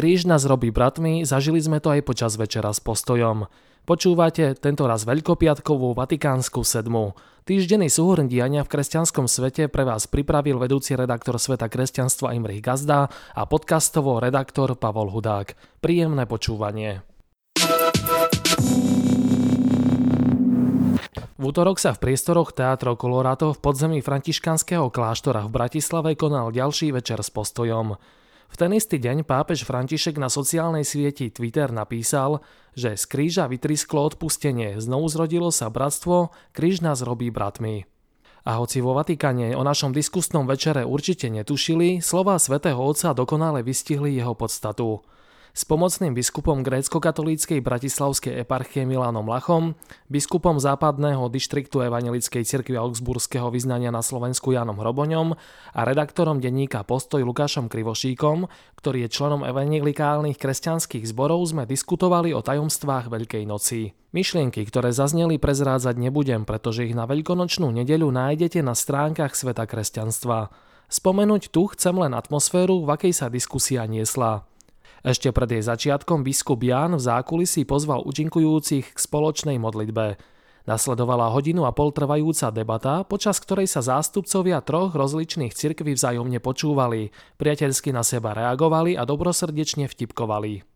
Kríž nás robí bratmi, zažili sme to aj počas Večera s Postojom. Počúvate tentoraz veľkopiatkovú Vatikánsku sedmu. Týždenný súhrn diania v kresťanskom svete pre vás pripravil vedúci redaktor Sveta kresťanstva Imrich Gazda a podcastovo redaktor Pavol Hudák. Príjemné počúvanie. V utorok sa v priestoroch Teatro Koloráto v podzemí františkanského kláštora v Bratislave konal ďalší Večer s Postojom. V ten istý deň pápež František na sociálnej sieti Twitter napísal, že z kríža vytrisklo odpustenie, znovu zrodilo sa bratstvo, kríž nás robí bratmi. A hoci vo Vatikáne o našom diskusnom večere určite netušili, slová svätého otca dokonale vystihli jeho podstatu. S pomocným biskupom grécko-katolíckej bratislavskej eparchie Milanom Lachom, biskupom západného dištriktu Evangelickej cirkvi augsburského vyznania na Slovensku Jánom Hroboňom a redaktorom denníka Postoj Lukášom Krivošíkom, ktorý je členom evangelikálnych kresťanských zborov, sme diskutovali o tajomstvách Veľkej noci. Myšlienky, ktoré zazneli, prezrádzať nebudem, pretože ich na veľkonočnú nedeľu nájdete na stránkach Sveta kresťanstva. Spomenúť tu chcem len atmosféru, v akej sa diskusia niesla. Ešte pred jej začiatkom biskup Ján v zákulisí pozval účinkujúcich k spoločnej modlitbe. Nasledovala 1,5 hodiny trvajúca debata, počas ktorej sa zástupcovia troch rozličných cirkví vzájomne počúvali, priateľsky na seba reagovali a dobrosrdečne vtipkovali.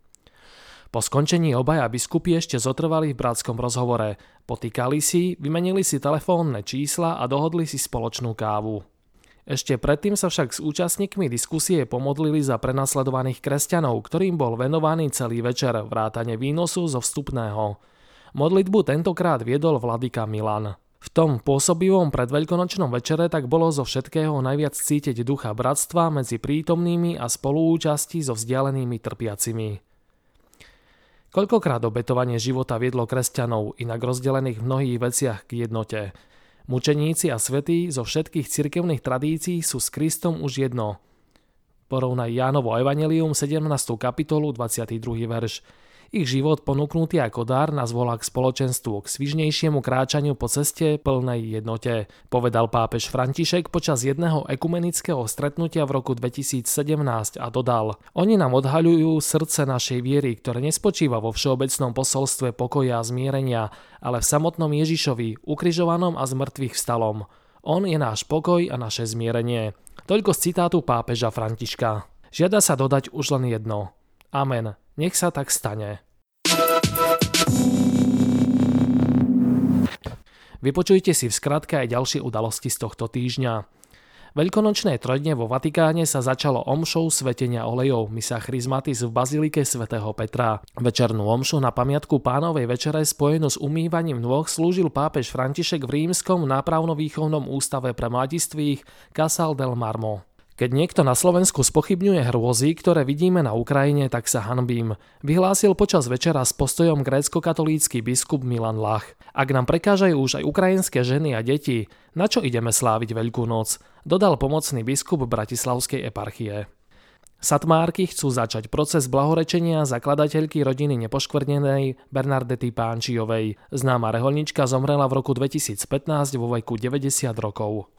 Po skončení obaja biskupi ešte zotrvali v bratskom rozhovore, potýkali si, vymenili si telefónne čísla a dohodli si spoločnú kávu. Ešte predtým sa však s účastníkmi diskusie pomodlili za prenasledovaných kresťanov, ktorým bol venovaný celý večer, vrátane výnosu zo vstupného. Modlitbu tentokrát viedol Vladyka Milan. V tom pôsobivom predveľkonočnom večere tak bolo zo všetkého najviac cítiť ducha bratstva medzi prítomnými a spoluúčasti so vzdialenými trpiacimi. Koľkokrát obetovanie života viedlo kresťanov, inak rozdelených v mnohých veciach, k jednote. Mučeníci a svätí zo všetkých cirkevných tradícií sú s Kristom už jedno. Porovnaj Jánovo evanjelium 17. kapitolu 22. verš. Ich život ponúknutý ako dar nás volá k spoločenstvu, k svižnejšiemu kráčaniu po ceste plnej jednote, povedal pápež František počas jedného ekumenického stretnutia v roku 2017 a dodal: Oni nám odhaľujú srdce našej viery, ktoré nespočíva vo všeobecnom posolstve pokoja a zmierenia, ale v samotnom Ježišovi, ukrižovanom a zmrtvých vstalom. On je náš pokoj a naše zmierenie. Toľko z citátu pápeža Františka. Žiada sa dodať už len jedno. Amen. Nech sa tak stane. Vypočujte si v skratke aj ďalšie udalosti z tohto týždňa. Veľkonočné trojdne vo Vatikáne sa začalo omšou svetenia olejov misa Chrysmatis v bazilike svätého Petra. Večernú omšu na pamiatku Pánovej večere spojenú s umývaním nôh slúžil pápež František v rímskom nápravno-výchovnom ústave pre mladistvých Casal del Marmo. Keď niekto na Slovensku spochybňuje hrôzy, ktoré vidíme na Ukrajine, tak sa hanbím, vyhlásil počas Večera s Postojom grécko-katolícky biskup Milan Lach. Ak nám prekážajú už aj ukrajinské ženy a deti, na čo ideme sláviť Veľkú noc, dodal pomocný biskup bratislavskej eparchie. Satmárky chcú začať proces blahorečenia zakladateľky rodiny nepoškvrnenej Bernardety Pánčijovej. Známa reholnička zomrela v roku 2015 vo veku 90 rokov.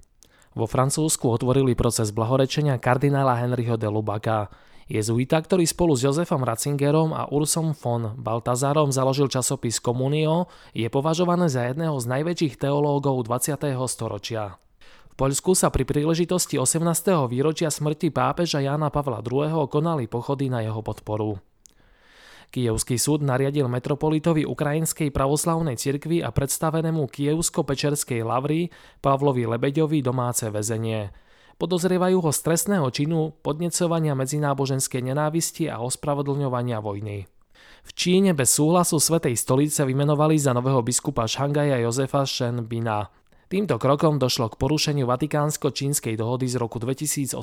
Vo Francúzsku otvorili proces blahorečenia kardinála Henriho de Lubaca, jezuita, ktorý spolu s Jozefom Ratzingerom a Ursom von Baltazarom založil časopis Communio, je považované za jedného z najväčších teológov 20. storočia. V Poľsku sa pri príležitosti 18. výročia smrti pápeža Jána Pavla II. Konali pochody na jeho podporu. Kijevský súd nariadil metropolitovi Ukrajinskej pravoslavnej cirkvi a predstavenému Kijevsko-Pečerskej lavry Pavlovi Lebeďovi domáce väzenie. Podozrievajú ho z trestného činu podnecovania medzináboženskej nenávisti a ospravedlňovania vojny. V Číne bez súhlasu Svätej stolice vymenovali za nového biskupa Šanghaja Jozefa Shen Bina. Týmto krokom došlo k porušeniu vatikánsko-čínskej dohody z roku 2018.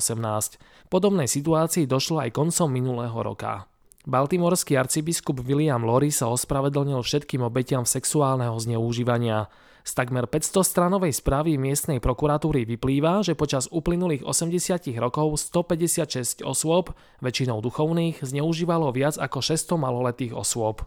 Podobnej situácii došlo aj koncom minulého roka. Baltimorský arcibiskup William Laurie sa ospravedlnil všetkým obetiam sexuálneho zneužívania. Z takmer 500-stranovej správy miestnej prokuratúry vyplýva, že počas uplynulých 80 rokov 156 osôb, väčšinou duchovných, zneužívalo viac ako 600 maloletých osôb.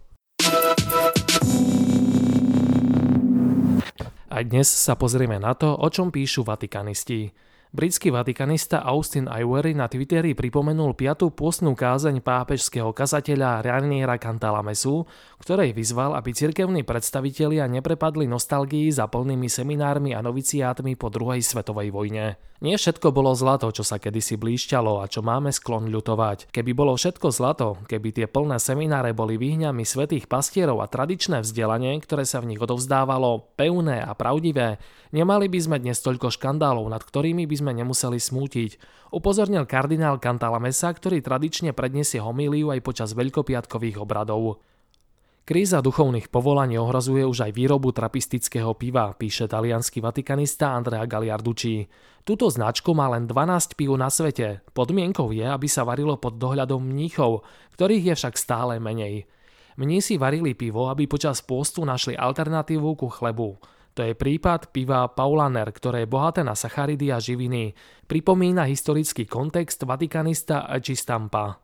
A dnes sa pozrieme na to, o čom píšu vatikanisti. Britský vatikanista Austin Iwerry na Twitteri pripomenul 5. pôstnu kázeň pápežského kazateľa Rianira Cantalamessu, ktorej vyzval, aby cirkevní predstavitelia neprepadli nostalgii za plnými seminármi a noviciátmi po druhej svetovej vojne. Nie všetko bolo zlato, čo sa kedysi blíšťalo a čo máme sklon ľutovať. Keby bolo všetko zlato, keby tie plné semináre boli výhňami svätých pastierov a tradičné vzdelanie, ktoré sa v nich odovzdávalo, pevné a pravdivé, nemali by sme dnes toľko škandálov, nad ktorými by sme nemuseli smútiť, upozornil kardinál Cantalamessa, ktorý tradične predniesie homíliu aj počas veľkopiatkových obradov. Kríza duchovných povolaní ohrozuje už aj výrobu trapistického piva, píše taliansky vatikanista Andrea Gagliarducci. Túto značku má len 12 pív na svete. Podmienkou je, aby sa varilo pod dohľadom mníchov, ktorých je však stále menej. Mnísi varili pivo, aby počas pôstu našli alternatívu ku chlebu. To je prípad piva Paulaner, ktoré je bohaté na sacharidy a živiny. Pripomína historický kontext vatikanista Egy Stampa.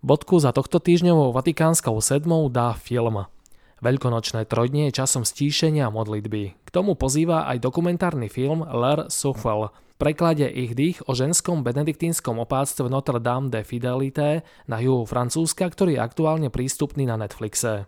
Bodku za tohto týždňovou Vatikánskou sedmou dá film. Veľkonočné trojdnie je časom stíšenia a modlitby. K tomu pozýva aj dokumentárny film L'Ère Souffelle, preklade Ich dých, o ženskom benediktínskom opáctve Notre Dame de Fidelité na juhu Francúzska, ktorý je aktuálne prístupný na Netflixe.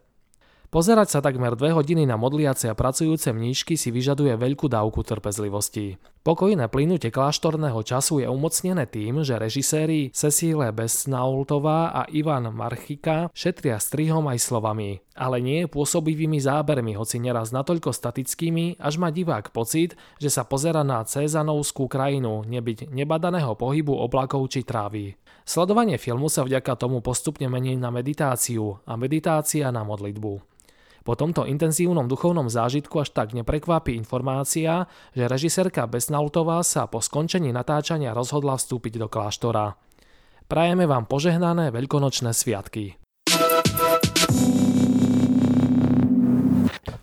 Pozerať sa takmer 2 hodiny na modliace a pracujúce mníšky si vyžaduje veľkú dávku trpezlivosti. Pokojné plynutie kláštorného času je umocnené tým, že režiséri Sesile Bessnaultová a Ivan Marchika šetria strihom aj slovami, ale nie pôsobivými zábermi, hoci neraz natoľko statickými, až má divák pocit, že sa pozerá na cézanovskú krajinu, nebyť nebadaného pohybu oblakov či trávy. Sledovanie filmu sa vďaka tomu postupne mení na meditáciu a meditácia na modlitbu. Po tomto intenzívnom duchovnom zážitku až tak neprekvapí informácia, že režisérka Bessnaultová sa po skončení natáčania rozhodla vstúpiť do kláštora. Prajeme vám požehnané veľkonočné sviatky.